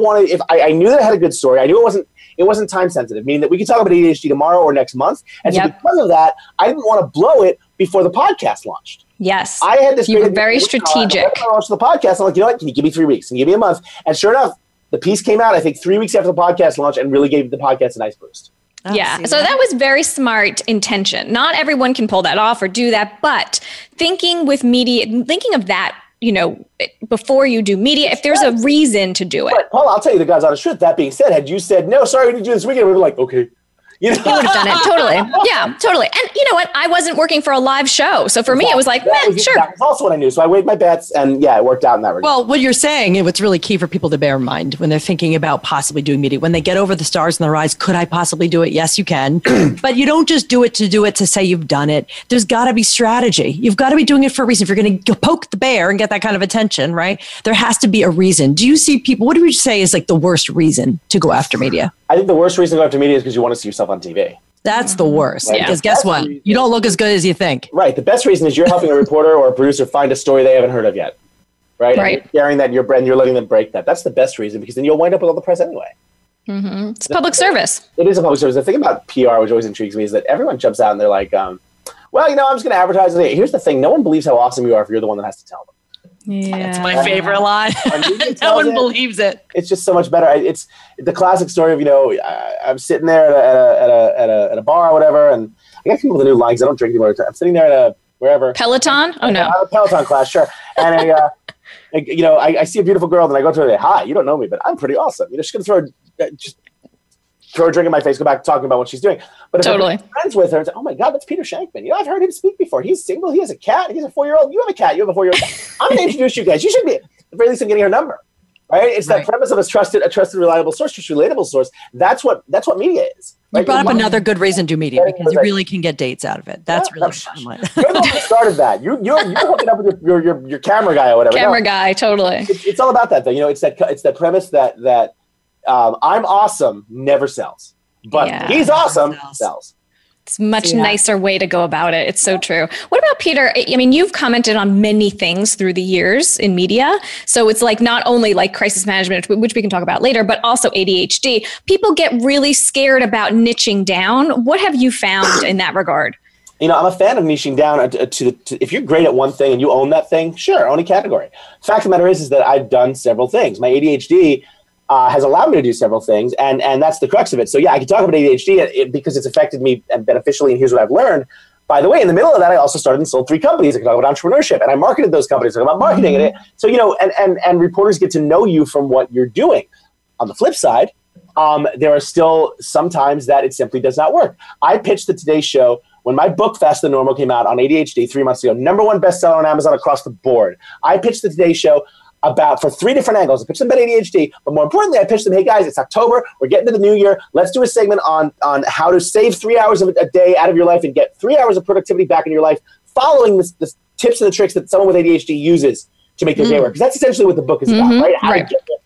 knew that I had a good story. I knew it wasn't time sensitive, meaning that we could talk about ADHD tomorrow or next month. And so because of that, I didn't want to blow it before the podcast launched. Yes. I had this. You were very strategic. I launched the podcast. I'm like, you know what? Can you give me 3 weeks? Can you give me a month? And sure enough, the piece came out, I think 3 weeks after the podcast launch and really gave the podcast a nice boost. Yeah. So that was very smart intention. Not everyone can pull that off or do that, but thinking of that, you know, before you do media, if there's a reason to do it. But Paula, I'll tell you the guys on the truth. That being said, had you said, no, sorry, we didn't do this weekend, we'd be like, okay. You know? You would have done it. Totally. Yeah, totally. And you know what? I wasn't working for a live show. So for me, it was like, man, sure. That was also what I knew. So I weighed my bets and it worked out in that regard. Well, what you're saying, what's really key for people to bear in mind when they're thinking about possibly doing media, when they get over the stars in their eyes, could I possibly do it? Yes, you can. But you don't just do it to say you've done it. There's got to be strategy. You've got to be doing it for a reason. If you're going to poke the bear and get that kind of attention, right? There has to be a reason. Do you see people, what do you say is like the worst reason to go after media? I think the worst reason to go after media is because you want to see yourself on TV. That's the worst. Right? Yeah. Because guess what? You don't look as good as you think. Right. The best reason is you're helping a reporter or a producer find a story they haven't heard of yet. Right. Right. And you're sharing that in your brand, you're letting them break that. That's the best reason, because then you'll wind up with all the press anyway. Mm-hmm. It's public service. It is a public service. The thing about PR, which always intrigues me, is that everyone jumps out and they're like, well, you know, I'm just going to advertise. Here's the thing. No one believes how awesome you are if you're the one that has to tell them. Yeah. That's my favorite line. No one believes it. It's just so much better. It's the classic story of, you know, I'm sitting there at a bar or whatever, and I got people with a new line because I don't drink anymore. I'm sitting there at a wherever Peloton. Oh no, Peloton class, sure. And Like, you know, I see a beautiful girl, and I go to her and say, hi, you don't know me, but I'm pretty awesome. You know, she's going to throw a drink in my face, go back to talking about what she's doing. But if I'm friends with her and say, oh my God, that's Peter Shankman. You know, I've heard him speak before. He's single. He has a cat. He's a 4-year-old. You have a cat. You have a 4-year-old. I'm going to introduce you guys. You should be, at the very least, I'm getting her number. Right? It's that premise of a trusted, reliable source, just relatable source. That's what media is. Right? You brought up another good reason to do media, because you really can get dates out of it. That's really you're the one who started that. You're hooking up with your camera guy or whatever. Camera guy, totally. It's all about that though. You know, it's that premise that I'm awesome never sells, but he's awesome sells. It's a much nicer way to go about it. It's so true. What about Peter? I mean, you've commented on many things through the years in media. So it's like not only like crisis management, which we can talk about later, but also ADHD. People get really scared about niching down. What have you found in that regard? You know, I'm a fan of niching down. If you're great at one thing and you own that thing, sure, own a category. Fact of the matter is that I've done several things. My ADHD has allowed me to do several things, and that's the crux of it. So yeah, I can talk about ADHD because it's affected me beneficially, and here's what I've learned. By the way, in the middle of that, I also started and sold 3 companies. I can talk about entrepreneurship, and I marketed those companies. I talk about marketing, and so you know, and reporters get to know you from what you're doing. On the flip side, there are still sometimes that it simply does not work. I pitched the Today Show when my book Faster Than Normal came out on ADHD 3 months ago. Number 1 bestseller on Amazon across the board. I pitched the Today Show for 3 different angles. I pitched them about ADHD, but more importantly, I pitched them, hey guys, it's October, we're getting to the new year, let's do a segment on how to save 3 hours of a day out of your life and get 3 hours of productivity back in your life, following the tips and the tricks that someone with ADHD uses to make their day work. Because that's essentially what the book is about, right? How to get it.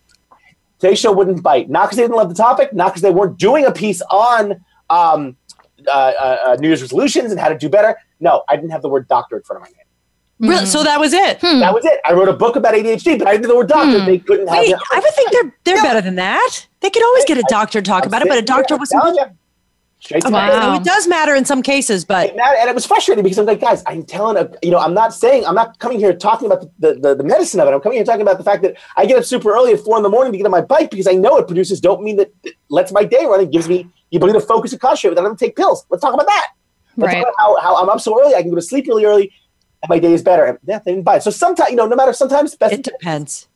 Today's Show wouldn't bite, not because they didn't love the topic, not because they weren't doing a piece on New Year's resolutions and how to do better. No, I didn't have the word doctor in front of my name. Really? So that was it. That was it. I wrote a book about ADHD, but I didn't know a doctor. They couldn't have. Wait, I would think they're better than that. They could always get a doctor to talk about it, but a doctor wasn't. Wow. It does matter in some cases, but and it was frustrating because I'm like, guys, I'm telling I'm not coming here talking about the medicine of it. I'm coming here talking about the fact that I get up super early at 4 a.m. to get on my bike because I know it produces dopamine that lets my day run and gives me the ability to focus and concentrate without having to take pills. Let's talk about that. Let's talk about how I'm up so early. I can go to sleep really early. My day is better. Yeah, they didn't buy it. So sometimes, no matter, it depends.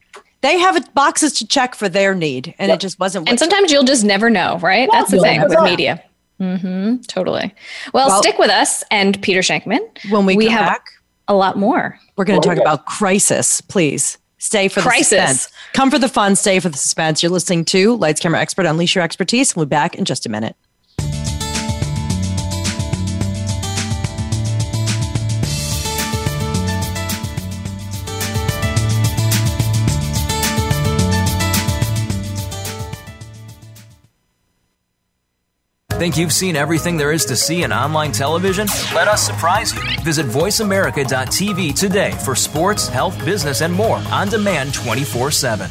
They have boxes to check for their need, and it just wasn't. And sometimes you'll just never know, right? No, that's the thing with media. Mm-hmm. Totally. Well, stick with us and Peter Shankman. When we come back, a lot more. We're going to talk about crisis. Please stay for the suspense. Come for the fun. Stay for the suspense. You're listening to Lights, Camera, Expert. Unleash your expertise. We'll be back in just a minute. Think you've seen everything there is to see in online television? Let us surprise you. Visit voiceamerica.tv today for sports, health, business, and more on demand 24/7.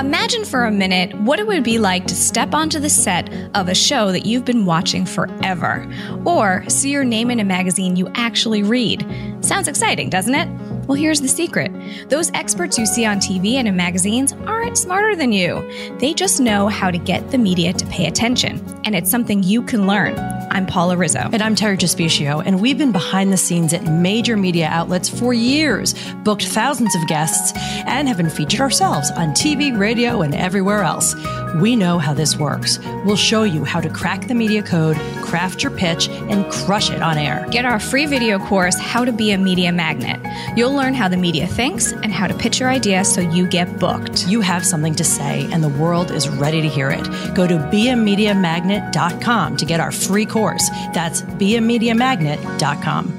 Imagine for a minute what it would be like to step onto the set of a show that you've been watching forever, or see your name in a magazine you actually read. Sounds exciting, doesn't it? Well, here's the secret. Those experts you see on TV and in magazines aren't smarter than you. They just know how to get the media to pay attention, and it's something you can learn. I'm Paula Rizzo. And I'm Terry Trespicio, and we've been behind the scenes at major media outlets for years, booked thousands of guests, and have been featured ourselves on TV, radio, and everywhere else. We know how this works. We'll show you how to crack the media code, craft your pitch, and crush it on air. Get our free video course, How to Be a Media Magnet. You'll learn how the media thinks and how to pitch your idea so you get booked. You have something to say, and the world is ready to hear it. Go to BeAMediaMagnet.com to get our free course. That's BeAMediaMagnet.com.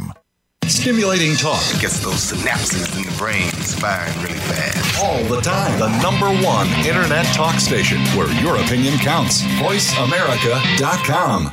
Stimulating talk. It gets those synapses in the brain firing really fast. All the time. The #1 internet talk station where your opinion counts. VoiceAmerica.com.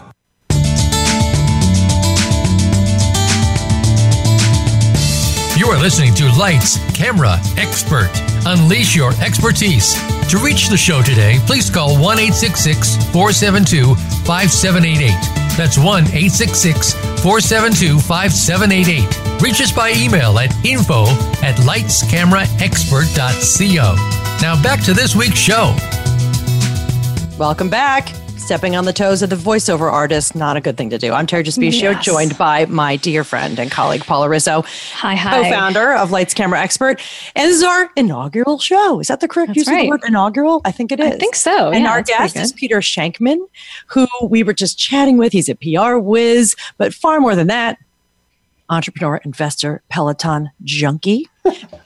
You are listening to Lights, Camera, Expert. Unleash your expertise. To reach the show today, please call 1-866-472-5788. That's 1-866-472-5788. Reach us by email at info@lightscameraexpert.co. Now back to this week's show. Welcome back. Stepping on the toes of the voiceover artist, not a good thing to do. I'm Terry Trespicio, yes, joined by my dear friend and colleague, Paula Rizzo, hi. Co-founder of Lights, Camera, Expert. And this is our inaugural show. Is that the correct use of the word inaugural? I think it is. I think so. And our guest is Peter Shankman, who we were just chatting with. He's a PR whiz, but far more than that, entrepreneur, investor, Peloton junkie.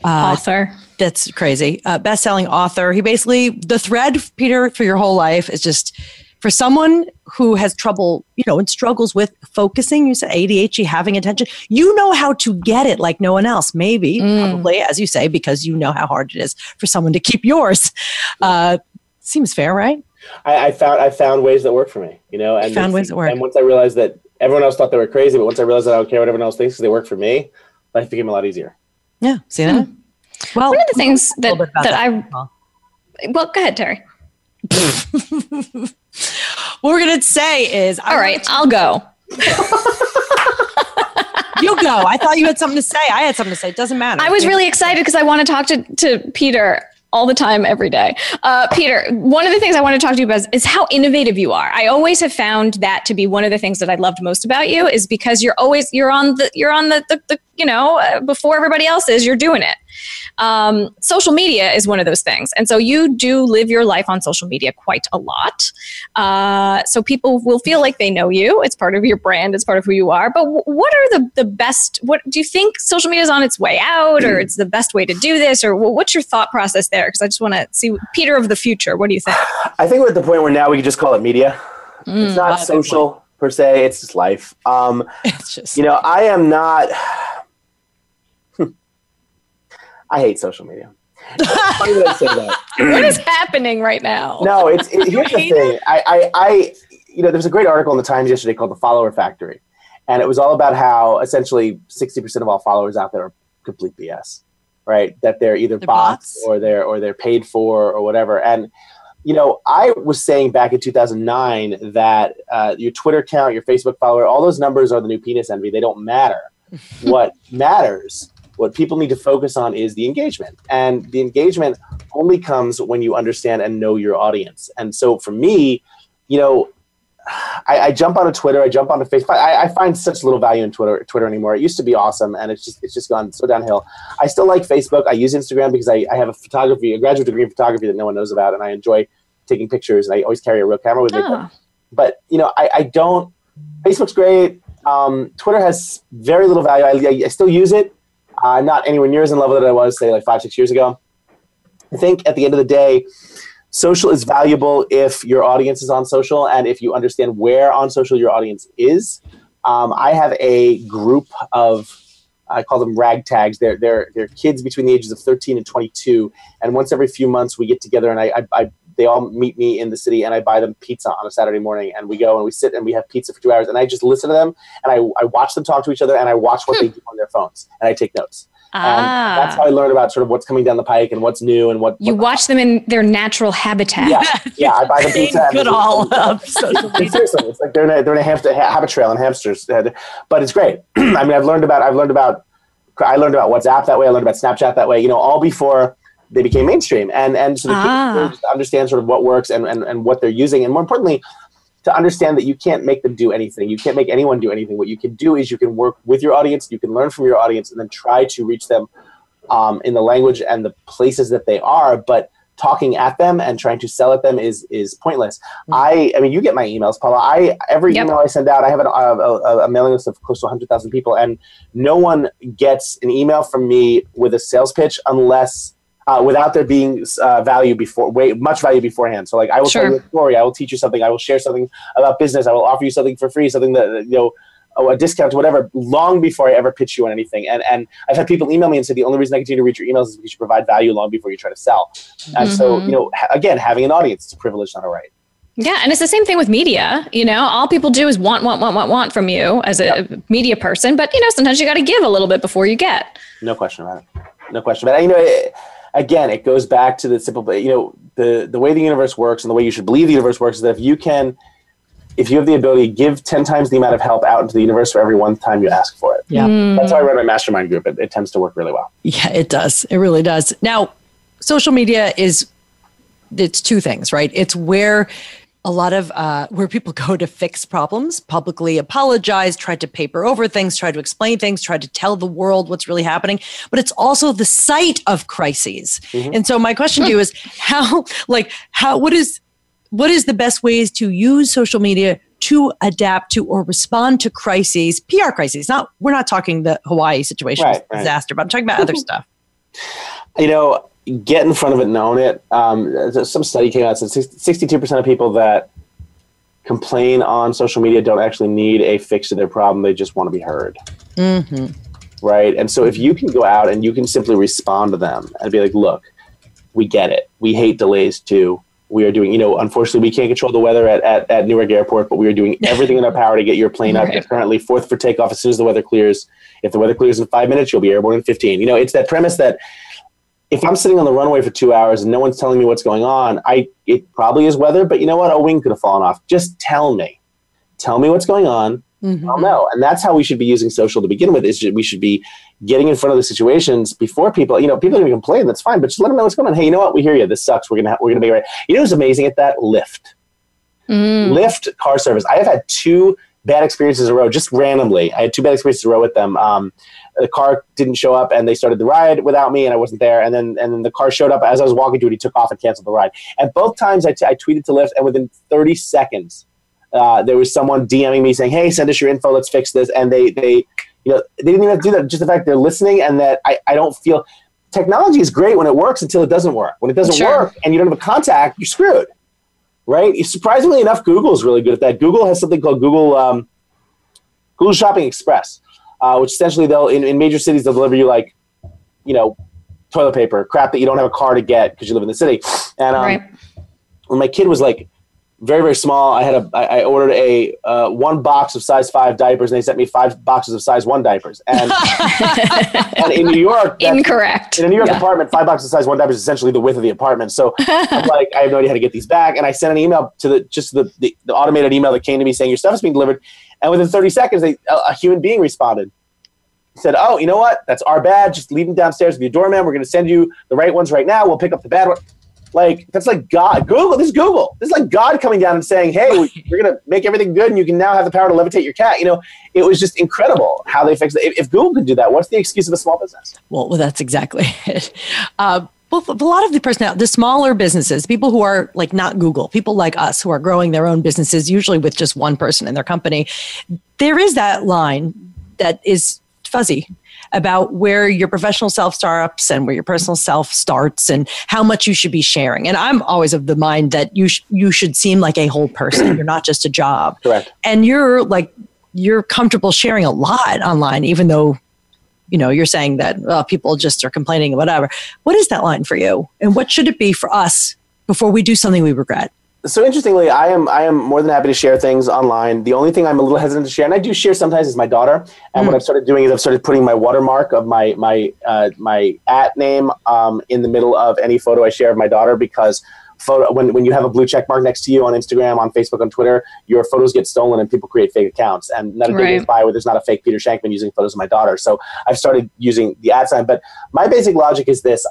Author. That's crazy. Best-selling author. He basically, the thread, Peter, for your whole life is just... For someone who has trouble, you know, and struggles with focusing, you said ADHD, having attention, you know how to get it like no one else, maybe, probably, as you say, because you know how hard it is for someone to keep yours. Seems fair, right? I found ways that work for me, you know. And found ways that work. And once I realized that everyone else thought they were crazy, but once I realized that I don't care what everyone else thinks because they work for me, life became a lot easier. Yeah, see that? Well, one of the things well, go ahead, Terry. What we're going to say is... All right, I'll go. You go. I thought you had something to say. I had something to say. It doesn't matter. I was really excited because I want to talk to Peter all the time, every day. Peter, one of the things I want to talk to you about is how innovative you are. I always have found that to be one of the things that I loved most about you is because you're on the you know, before everybody else is, you're doing it. Social media is one of those things. And so you do live your life on social media quite a lot. So people will feel like they know you. It's part of your brand. It's part of who you are. But what are the best, what do you think social media is on its way out or it's the best way to do this? Or what's your thought process there? Because I just want to see Peter of the future. What do you think? I think we're at the point where now we can just call it media. It's not social per se. It's just life. It's just you know, I am not... I hate social media. Why would I say that? What is happening right now? No, it's here's the thing. I you know, there was a great article in the Times yesterday called "The Follower Factory," and it was all about how essentially 60% of all followers out there are complete BS, right? That they're either bots or they're paid for or whatever. And you know, I was saying back in 2009 that your Twitter account, your Facebook follower, all those numbers are the new penis envy. They don't matter. What matters. What people need to focus on is the engagement. And the engagement only comes when you understand and know your audience. And so for me, you know, I jump onto Twitter, I jump onto Facebook. I find such little value in Twitter anymore. It used to be awesome, and it's just gone so downhill. I still like Facebook. I use Instagram because I have a graduate degree in photography that no one knows about, and I enjoy taking pictures, and I always carry a real camera with me. But, you know, Facebook's great. Twitter has very little value. I still use it. Not anywhere near as in love with it I was, say, like 5-6 years ago. I think at the end of the day, social is valuable if your audience is on social and if you understand where on social your audience is. I have a group of, I call them ragtags. They're kids between the ages of 13 and 22. And once every few months we get together and they all meet me in the city and I buy them pizza on a Saturday morning and we go and we sit and we have pizza for 2 hours and I just listen to them and I watch them talk to each other and I watch what they do on their phones and I take notes. And that's how I learned about sort of what's coming down the pike and what's new and what you watch them in their natural habitat. Yeah, I buy them pizza. Good all up. Seriously, it's like they're in a hamster habit trail and hamsters, but it's great. I mean, I learned about WhatsApp that way. I learned about Snapchat that way. You know, all before they became mainstream and so to understand sort of what works and what they're using. And more importantly, to understand that you can't make them do anything. You can't make anyone do anything. What you can do is you can work with your audience, you can learn from your audience, and then try to reach them in the language and the places that they are. But talking at them and trying to sell at them is pointless. Mm-hmm. I mean, you get my emails, Paula. Every email I send out, I have a mailing list of close to 100,000 people, and no one gets an email from me with a sales pitch unless... without there being much value beforehand. So like I will tell you a story, I will teach you something, I will share something about business, I will offer you something for free, something that, you know, a discount, whatever, long before I ever pitch you on anything. And I've had people email me and say, the only reason I continue to read your emails is because you provide value long before you try to sell. And so, you know, again, having an audience is a privilege, not a right. Yeah. And it's the same thing with media. You know, all people do is want from you as a media person. But, you know, sometimes you got to give a little bit before you get. No question about it. No question about it. You know, it goes back to the simple, you know, the way the universe works and the way you should believe the universe works is that if you have the ability to give 10 times the amount of help out into the universe for every one time you ask for it. Yeah. That's how I run my mastermind group. It tends to work really well. Yeah, it does. It really does. Now, social media it's two things, right? It's where a lot of where people go to fix problems, publicly apologize, try to paper over things, try to explain things, try to tell the world what's really happening. But it's also the site of crises. Mm-hmm. And so my question to you is, what is the best ways to use social media to adapt to or respond to crises, PR crises? We're not talking the Hawaii situation, right. Disaster, but I'm talking about other stuff. You know, get in front of it and own it. Some study came out that said 62% of people that complain on social media don't actually need a fix to their problem. They just want to be heard. Mm-hmm. Right? And so if you can go out and you can simply respond to them and be like, look, we get it. We hate delays too. We are doing, you know, unfortunately, we can't control the weather at Newark Airport, but we are doing everything in our power to get your plane up. You're currently fourth for takeoff as soon as the weather clears. If the weather clears in 5 minutes, you'll be airborne in 15. You know, it's that premise that if I'm sitting on the runway for 2 hours and no one's telling me what's going on, it probably is weather, but you know what? A wing could have fallen off. Just tell me. Tell me what's going on. Mm-hmm. I'll know. And that's how we should be using social to begin with, is we should be getting in front of the situations before people. You know, people are going to complain. That's fine. But just let them know what's going on. Hey, you know what? We hear you. This sucks. We're going to be right. You know who's amazing at that? Lyft. Lyft car service. I have had two bad experiences in a row, just randomly. I had two bad experiences in a row with them. The car didn't show up, and they started the ride without me, and I wasn't there. And then the car showed up as I was walking to it. He took off and canceled the ride. And both times I tweeted to Lyft, and within 30 seconds, there was someone DMing me saying, "Hey, send us your info. Let's fix this." And they didn't even have to do that. Just the fact they're listening, and that I don't feel technology is great when it works until it doesn't work. When it doesn't work, and you don't have a contact, you're screwed, right? Surprisingly enough, Google is really good at that. Google has something called Google Shopping Express. Which essentially they'll in major cities they'll deliver you, like, you know, toilet paper, crap that you don't have a car to get because you live in the city. And when my kid was like very, very small, I ordered a one box of size 5 diapers, and they sent me 5 boxes of size 1 diapers. And, and in New York, incorrect. In a New York apartment, 5 boxes of size 1 diapers is essentially the width of the apartment. So I'm like, I have no idea how to get these back. And I sent an email to the automated email that came to me saying your stuff is being delivered. And within 30 seconds, a human being responded. He said, "Oh, you know what? That's our bad. Just leave them downstairs with your doorman. We're going to send you the right ones right now. We'll pick up the bad one." Like, that's like God. Google. This is Google. This is like God coming down and saying, "Hey, we're going to make everything good, and you can now have the power to levitate your cat." You know, it was just incredible how they fixed it. If Google could do that, what's the excuse of a small business? Well, that's exactly it. Well, a lot of the smaller businesses, people who are like not Google, people like us who are growing their own businesses, usually with just one person in their company, there is that line that is fuzzy about where your professional self starts and where your personal self starts and how much you should be sharing. And I'm always of the mind that you should seem like a whole person. You're not just a job. Correct. And you're comfortable sharing a lot online, even though, you know, you're saying that people just are complaining, whatever. What is that line for you? And what should it be for us before we do something we regret? So interestingly, I am more than happy to share things online. The only thing I'm a little hesitant to share, and I do share sometimes, is my daughter. And what I've started doing is I've started putting my watermark of my @name in the middle of any photo I share of my daughter, because when you have a blue check mark next to you on Instagram, on Facebook, on Twitter, your photos get stolen and people create fake accounts. And not a day goes by where there's not a fake Peter Shankman using photos of my daughter. So I've started using the @ sign. But my basic logic is this.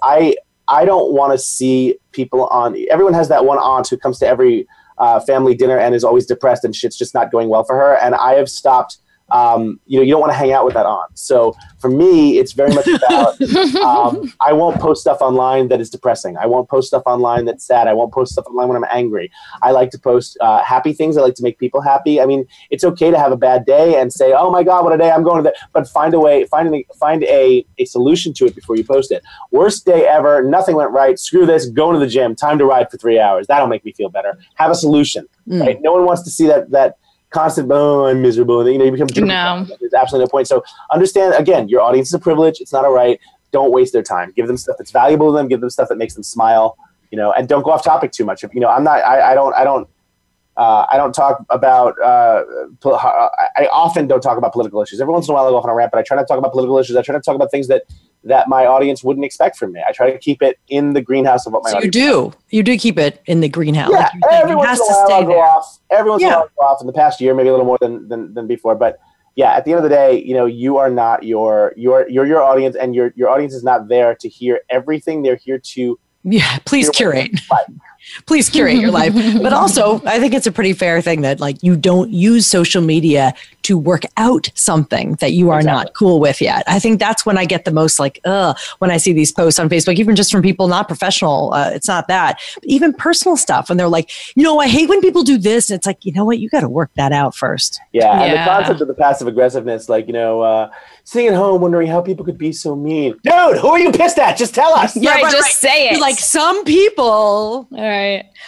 I don't want to see people on – everyone has that one aunt who comes to every family dinner and is always depressed and shit's just not going well for her. And I have stopped you know, you don't want to hang out with that aunt. So for me, it's very much about, I won't post stuff online that is depressing. I won't post stuff online that's sad. I won't post stuff online when I'm angry. I like to post happy things. I like to make people happy. I mean, it's okay to have a bad day and say, "Oh my God, what a day, I'm going to that." But find a way, find a solution to it before you post it. Worst day ever. Nothing went right. Screw this. Going to the gym. Time to ride for 3 hours. That'll make me feel better. Have a solution. Right? No one wants to see that constant, "Oh, I'm miserable," and you know, you become there's absolutely no point. So understand, again, your audience is a privilege. It's not a right. Don't waste their time. Give them stuff that's valuable to them. Give them stuff that makes them smile. You know, and don't go off topic too much. You know, I'm not. I don't. I don't. I don't talk about, I often don't talk about political issues. Every once in a while I go off on a rant, but I try not to talk about political issues. I try not to talk about things that my audience wouldn't expect from me. I try to keep it in the greenhouse of what my audience. You do keep it in the greenhouse. Yeah, like every once in a while I'll go off. Every once in a while I'll go off, in the past year, maybe a little more than before. But yeah, at the end of the day, you know, you are not your audience, and your audience is not there to hear everything. They're here to please curate. Please curate your life. But also, I think it's a pretty fair thing that, like, you don't use social media to work out something that you are not cool with yet. I think that's when I get the most, like, when I see these posts on Facebook, even just from people not professional. It's not that. But even personal stuff. And they're like, you know, I hate when people do this. And it's like, you know what? You got to work that out first. Yeah. And the concept of the passive aggressiveness, like, you know, sitting at home wondering how people could be so mean. Dude, who are you pissed at? Just tell us. Right, say it. You're like, some people. All right.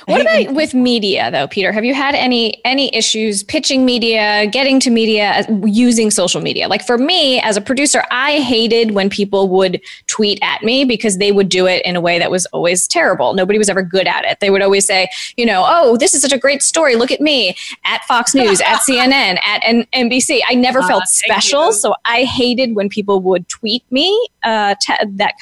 What about with media, though, Peter? Have you had any issues pitching media, getting to media, using social media? Like, for me, as a producer, I hated when people would tweet at me because they would do it in a way that was always terrible. Nobody was ever good at it. They would always say, you know, oh, this is such a great story. Look at me at Fox News, at CNN, at NBC. I never felt special. So I hated when people would tweet me that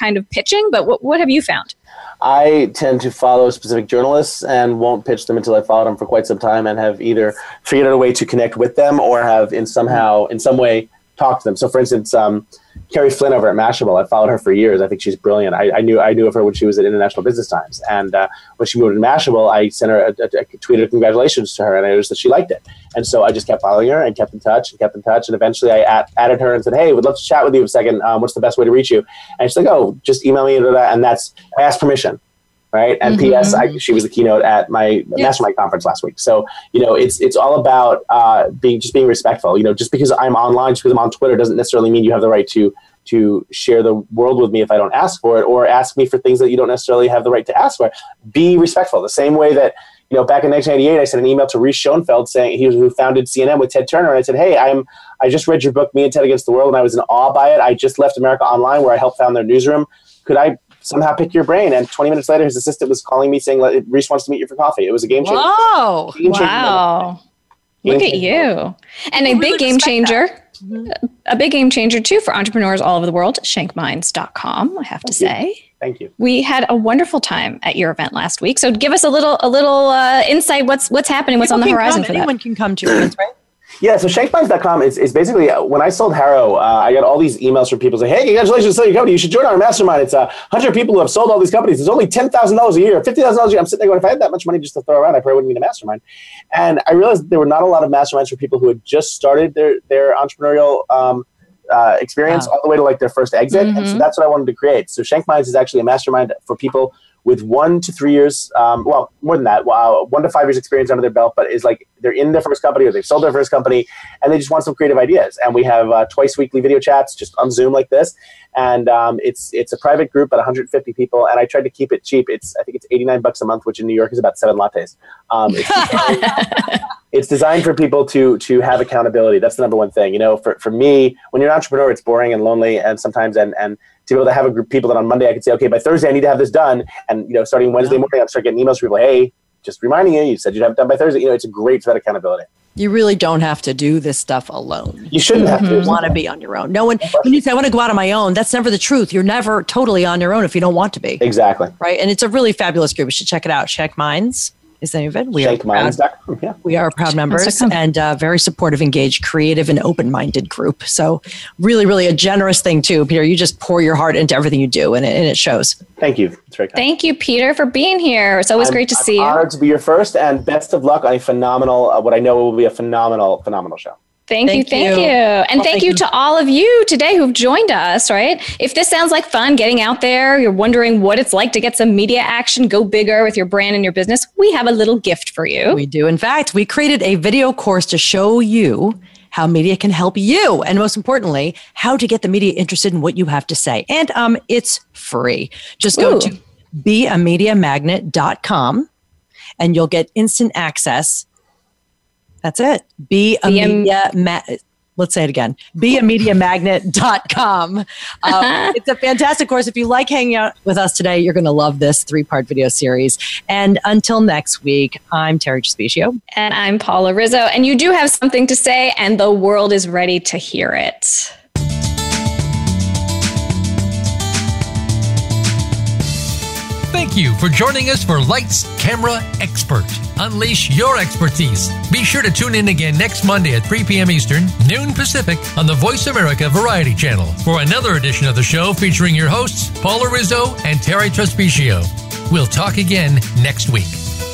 kind of pitching. But what have you found? I tend to follow specific journalists and won't pitch them until I followed them for quite some time and have either figured out a way to connect with them or have in some way talked to them. So, for instance, Carrie Flynn over at Mashable, I followed her for years. I think she's brilliant. I knew of her when she was at International Business Times. And when she moved to Mashable, I sent her a tweeted congratulations to her, and I noticed that she liked it. And so I just kept following her and kept in touch. And eventually I added her and said, hey, would love to chat with you a second. What's the best way to reach you? And she's like, oh, just email me. And I asked permission. Right. And P.S. She was the keynote at my mastermind conference last week. So, you know, it's all about being respectful. You know, just because I'm online, just because I'm on Twitter doesn't necessarily mean you have the right to share the world with me if I don't ask for it, or ask me for things that you don't necessarily have the right to ask for. Be respectful. The same way that, you know, back in 1988, I sent an email to Reese Schoenfeld saying, who founded CNN with Ted Turner, and I said, hey, I just read your book, Me and Ted Against the World, and I was in awe by it. I just left America Online, where I helped found their newsroom. Could I somehow pick your brain? And 20 minutes later, his assistant was calling me saying, Reese wants to meet you for coffee. It was a game changer. Oh, wow. Look at you. And a big game changer. A big game changer, too, for entrepreneurs all over the world, ShankMinds.com, I have to say. Thank you. We had a wonderful time at your event last week. So give us a little insight. What's happening? What's on the horizon for that? Anyone can come to your events, right? Yeah, so shankminds.com is basically, when I sold Harrow, I got all these emails from people saying, hey, congratulations on your company. You should join our mastermind. It's 100 people who have sold all these companies. It's only $10,000 a year, $50,000 a year. I'm sitting there going, if I had that much money just to throw around, I probably wouldn't need a mastermind. And I realized there were not a lot of masterminds for people who had just started their entrepreneurial experience all the way to, like, their first exit. And so that's what I wanted to create. So ShankMinds is actually a mastermind for people with 1 to 3 years, more than that, 1 to 5 years experience under their belt, but is like they're in their first company or they've sold their first company and they just want some creative ideas. And we have twice weekly video chats just on Zoom like this. And it's a private group at 150 people, and I tried to keep it cheap. I think it's $89 a month, which in New York is about 7 lattes. It's designed for people to have accountability. That's the number one thing. You know, for me, when you're an entrepreneur, it's boring and lonely, and sometimes and to be able to have a group of people that on Monday I can say, okay, by Thursday I need to have this done, and, you know, starting Wednesday morning I'll start getting emails from people, hey, just reminding you said you'd have it done by Thursday. You know, it's great for that accountability. You really don't have to do this stuff alone. You shouldn't have to. You want to be on your own. No one, when you say, I want to go out on my own, that's never the truth. You're never totally on your own if you don't want to be. Exactly. Right? And it's a really fabulous group. You should check it out. Check Minds. Is that even? We are proud members and very supportive, engaged, creative, and open-minded group. So really, really a generous thing too, Peter. You just pour your heart into everything you do, and it shows. Thank you. It's very kind. Thank you, Peter, for being here. It's always great to see you. I'm honored to be your first, and best of luck on a phenomenal, what I know will be a phenomenal show. Thank you. And thank you to all of you today who've joined us, right? If this sounds like fun, getting out there, you're wondering what it's like to get some media action, go bigger with your brand and your business, we have a little gift for you. We do. In fact, we created a video course to show you how media can help you, and most importantly, how to get the media interested in what you have to say. And it's free. Just go to BeAMediaMagnet.com, and you'll get instant access. That's it. Be a media Let's say it again, BeAMediaMagnet.com. It's a fantastic course. If you like hanging out with us today, you're going to love this 3-part video series. And until next week, I'm Terry Trespicio. And I'm Paula Rizzo. And you do have something to say, and the world is ready to hear it. Thank you for joining us for Lights, Camera, Expert. Unleash your expertise. Be sure to tune in again next Monday at 3 p.m. Eastern, noon Pacific, on the Voice America Variety Channel for another edition of the show featuring your hosts, Paula Rizzo and Terry Trespicio. We'll talk again next week.